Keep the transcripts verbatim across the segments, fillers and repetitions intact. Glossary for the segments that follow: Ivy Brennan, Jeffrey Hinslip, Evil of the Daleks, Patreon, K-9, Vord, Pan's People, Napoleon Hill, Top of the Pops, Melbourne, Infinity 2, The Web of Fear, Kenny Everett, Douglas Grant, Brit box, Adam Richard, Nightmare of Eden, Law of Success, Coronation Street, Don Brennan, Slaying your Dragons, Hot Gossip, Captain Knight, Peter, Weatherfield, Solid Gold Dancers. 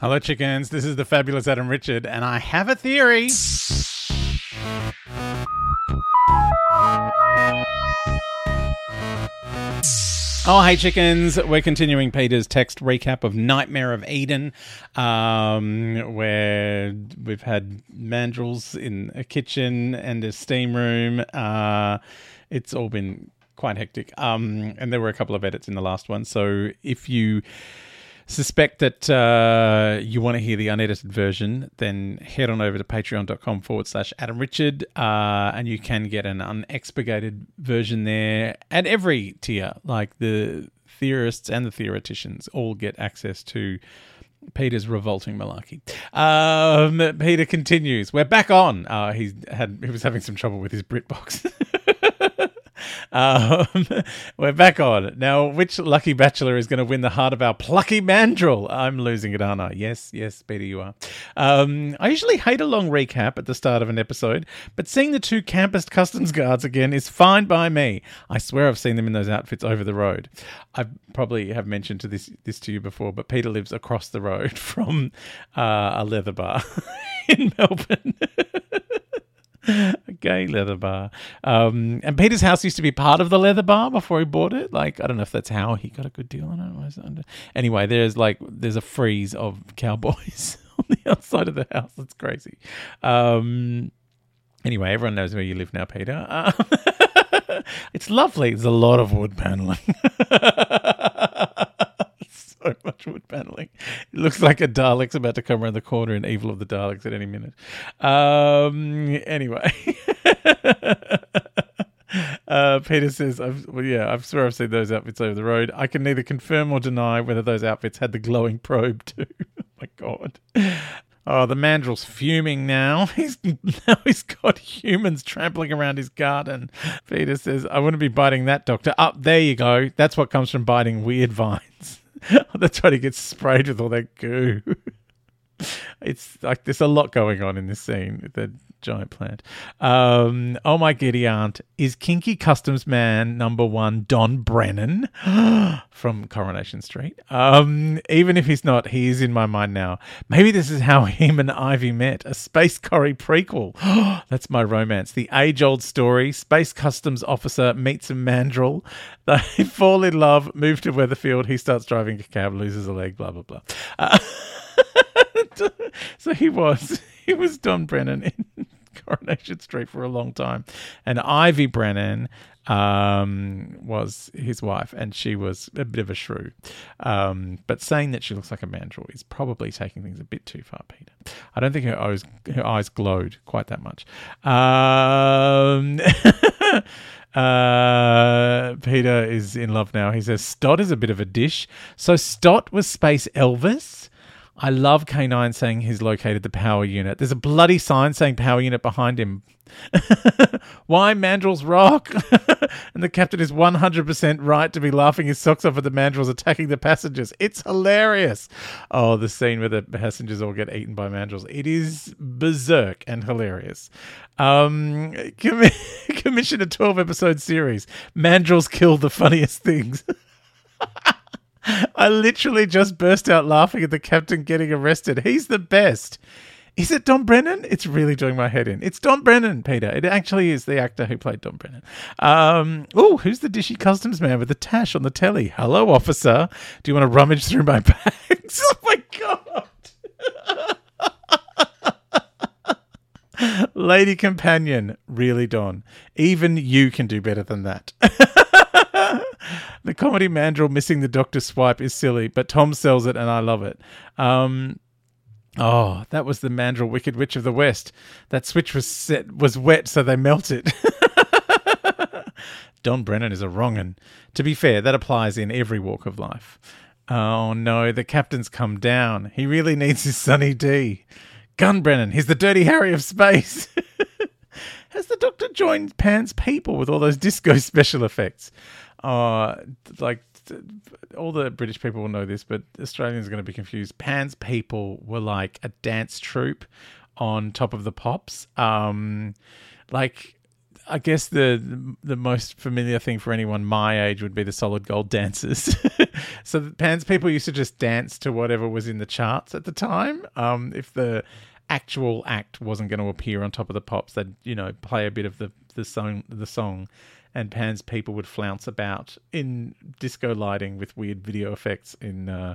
Hello, chickens. This is the fabulous Adam Richard, and I have a theory. Oh, hey, chickens. We're continuing Peter's text recap of Nightmare of Eden, um, where we've had mandrels in a kitchen and a steam room. Uh, it's all been quite hectic, um, and there were a couple of edits in the last one. So if you suspect that uh, you want to hear the unedited version, then head on over to patreon.com forward slash Adam Richard uh, and you can get an unexpurgated version there at every tier. Like the theorists and the theoreticians all get access to Peter's revolting malarkey. Um, Peter continues. We're back on. Uh, he's had, he was having some trouble with his Brit box. Um, we're back on. Now, which lucky bachelor is going to win the heart of our plucky mandrel? I'm losing it, aren't I? Yes, yes, Peter, you are. Um, I usually hate a long recap at the start of an episode, but seeing the two campus customs guards again is fine by me. I swear I've seen them in those outfits over the road. I probably have mentioned to this, this to you before, but Peter lives across the road from uh, a leather bar in Melbourne. A gay leather bar. Um, and Peter's house used to be part of the leather bar before he bought it. Like, I don't know if that's how he got a good deal on it. Was it under... Anyway, there's like, there's a frieze of cowboys on the outside of the house. It's crazy. Um, anyway, everyone knows where you live now, Peter. Uh, it's lovely. There's a lot of wood paneling. So much wood paneling. It looks like a Dalek's about to come around the corner in Evil of the Daleks at any minute. Um, anyway. uh, Peter says, I've, well, yeah, I swear I've seen those outfits over the road. I can neither confirm or deny whether those outfits had the glowing probe too. Oh, my God. Oh, the mandrel's fuming now. He's now he's got humans trampling around his garden. Peter says, I wouldn't be biting that, Doctor. Up, oh, there you go. That's what comes from biting weird vines. That's why he gets sprayed with all that goo. It's like there's a lot going on in this scene with the giant plant. Um, oh, my giddy aunt. Is kinky customs man number one Don Brennan from Coronation Street? Um, even if he's not, he is in my mind now. Maybe this is how him and Ivy met, a Space Curry prequel. That's my romance. The age-old story, Space Customs Officer meets a mandrel. They fall in love, move to Weatherfield. He starts driving a cab, loses a leg, blah, blah, blah. Uh, so he was he was Don Brennan in Coronation Street for a long time, and Ivy Brennan um, was his wife, and she was a bit of a shrew, um, but saying that she looks like a mandrel is probably taking things a bit too far, Peter. I don't think her eyes, her eyes glowed quite that much. Um Uh, Peter is in love now. He says, Stott is a bit of a dish. So Stott was Space Elvis? I love K nine saying he's located the power unit. There's a bloody sign saying power unit behind him. Why Mandrels rock? And the captain is one hundred percent right to be laughing his socks off at the Mandrels attacking the passengers. It's hilarious. Oh, the scene where the passengers all get eaten by Mandrels. It is berserk and hilarious. Um, com- commission a twelve-episode series. Mandrels kill the funniest things. I literally just burst out laughing at the captain getting arrested. He's the best. Is it Don Brennan? It's really doing my head in. It's Don Brennan, Peter. It actually is the actor who played Don Brennan. Um, oh, who's the dishy customs man with the tash on the telly? Hello, officer. Do you want to rummage through my bags? Oh, my God. Lady companion, really, Don. Even you can do better than that. The comedy mandrel missing the doctor's swipe is silly, but Tom sells it and I love it. Um, oh, that was the mandrel Wicked Witch of the West. That switch was set, was wet, so they melted. Don Brennan is a wrong'un. To be fair, that applies in every walk of life. Oh, no, the captain's come down. He really needs his Sunny D. Gun Brennan, he's the Dirty Harry of space. Has the doctor joined Pan's People with all those disco special effects? Uh, like all the British people will know this, but Australians are going to be confused. Pan's People were like a dance troupe on Top of the Pops. Um, like I guess the the most familiar thing for anyone my age would be the Solid Gold Dancers. So the Pan's People used to just dance to whatever was in the charts at the time. Um, if the actual act wasn't going to appear on Top of the Pops, they'd, you know, play a bit of the the song the song. And Pan's People would flounce about in disco lighting with weird video effects in uh,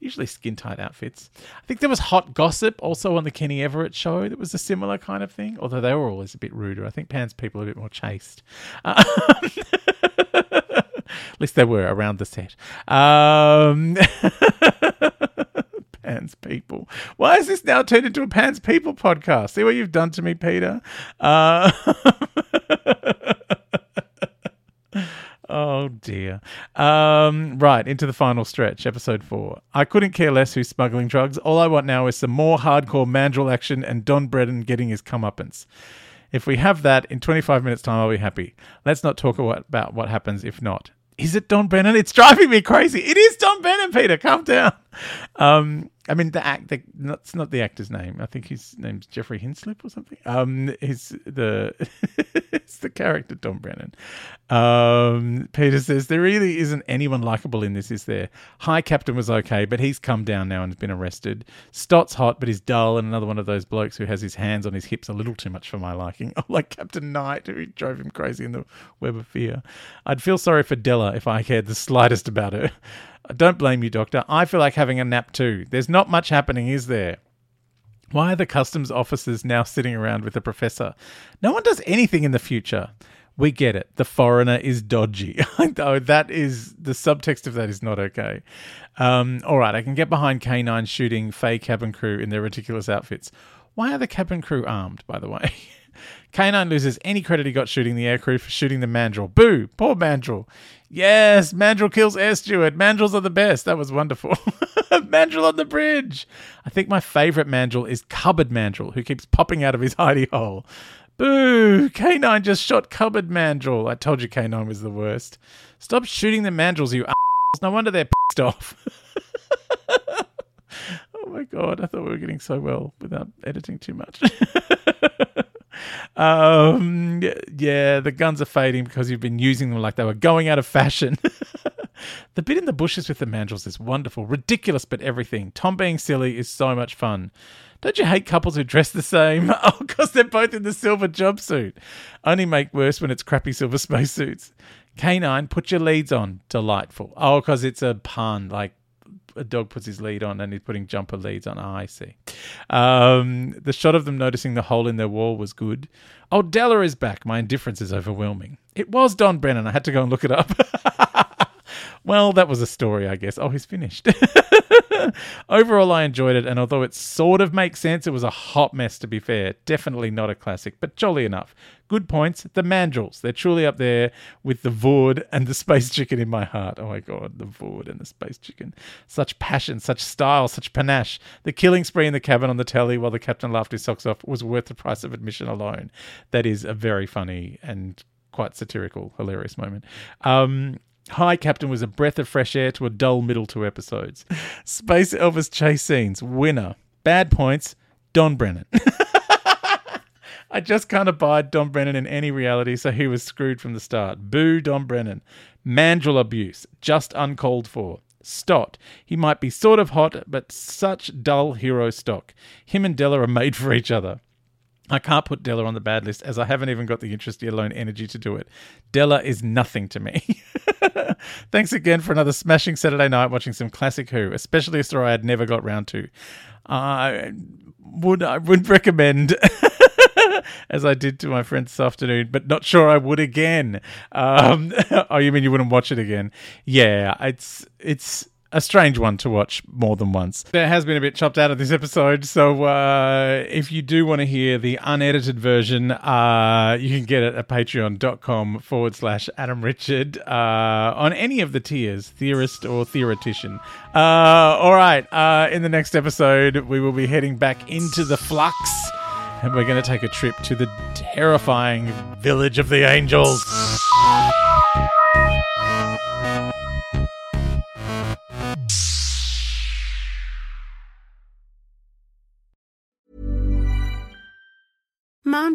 usually skin-tight outfits. I think there was Hot Gossip also on the Kenny Everett show that was a similar kind of thing, although they were always a bit ruder. I think Pan's People are a bit more chaste. Um, at least they were around the set. Um, Pan's People. Why has this now turned into a Pan's People podcast? See what you've done to me, Peter? Uh Oh, dear. Um, right, into the final stretch, episode four. I couldn't care less who's smuggling drugs. All I want now is some more hardcore mandrel action and Don Brennan getting his comeuppance. If we have that, in twenty-five minutes' time, I'll be happy. Let's not talk about what happens if not. Is it Don Brennan? It's driving me crazy. It is Don Brennan, Peter. Calm down. Um, I mean, the act. The, not, it's not the actor's name. I think his name's Jeffrey Hinslip or something. Um, he's the it's the character Don Brennan. Um, Peter says there really isn't anyone likable in this, is there? High Captain was okay, but he's come down now and has been arrested. Stot's hot, but he's dull, and another one of those blokes who has his hands on his hips a little too much for my liking. Oh, like Captain Knight, who drove him crazy in The Web of Fear. I'd feel sorry for Della if I cared the slightest about her. Don't blame you, Doctor. I feel like having a nap too. There's not much happening, is there? Why are the customs officers now sitting around with the professor? No one does anything in the future. We get it. The foreigner is dodgy. Oh, that is the subtext of that is not okay. Um, all right, I can get behind K nine shooting fake cabin crew in their ridiculous outfits. Why are the cabin crew armed, by the way? K nine loses any credit he got shooting the aircrew for shooting the mandrel. Boo! Poor mandrel. Yes, mandrel kills air steward. Mandrels are the best. That was wonderful. Mandrel on the bridge. I think my favourite mandrel is Cupboard Mandrel, who keeps popping out of his hidey hole. Boo! K nine just shot Cupboard Mandrel. I told you K nine was the worst. Stop shooting the mandrels, you a**holes. No wonder they're pissed off. Oh my God, I thought we were getting so well without editing too much. Um, yeah, the guns are fading because you've been using them like they were going out of fashion. The bit in the bushes with the mandrels is wonderful. Ridiculous, but everything. Tom being silly is so much fun. Don't you hate couples who dress the same? Oh, because they're both in the silver jumpsuit. Only make worse when it's crappy silver spacesuits. K nine, put your leads on. Delightful. Oh, because it's a pun, like a dog puts his lead on and he's putting jumper leads on. Ah, I see. Um, the shot of them noticing the hole in their wall was good. Oh, Della is back. My indifference is overwhelming. It was Don Brennan. I had to go and look it up. Well, that was a story, I guess. Oh, he's finished. Overall, I enjoyed it. And although it sort of makes sense, it was a hot mess, to be fair. Definitely not a classic, but jolly enough. Good points. The Mandrels. They're truly up there with the Vord and the Space Chicken in my heart. Oh, my God. The Vord and the Space Chicken. Such passion, such style, such panache. The killing spree in the cabin on the telly while the captain laughed his socks off was worth the price of admission alone. That is a very funny and quite satirical, hilarious moment. Um... Hi Captain was a breath of fresh air to a dull middle two episodes. Space Elvis chase scenes, winner. Bad points, Don Brennan. I just can't abide Don Brennan in any reality, so he was screwed from the start. Boo Don Brennan. Mandrel abuse, just uncalled for. Stott. He might be sort of hot, but such dull hero stock. Him and Della are made for each other. I can't put Della on the bad list as I haven't even got the interest, yet alone energy to do it. Della is nothing to me. Thanks again for another smashing Saturday night watching some classic Who, especially a story I'd never got round to. I would I would recommend, as I did to my friend this afternoon, but not sure I would again. Um, oh, you mean you wouldn't watch it again? Yeah, it's it's... a strange one to watch more than once. There has been a bit chopped out of this episode, so uh, if you do want to hear the unedited version, uh, you can get it at patreon.com forward slash Adam Richard uh, on any of the tiers, theorist or theoretician. Uh, all right, uh, in the next episode, we will be heading back into the flux, and we're going to take a trip to the terrifying Village of the Angels. Mom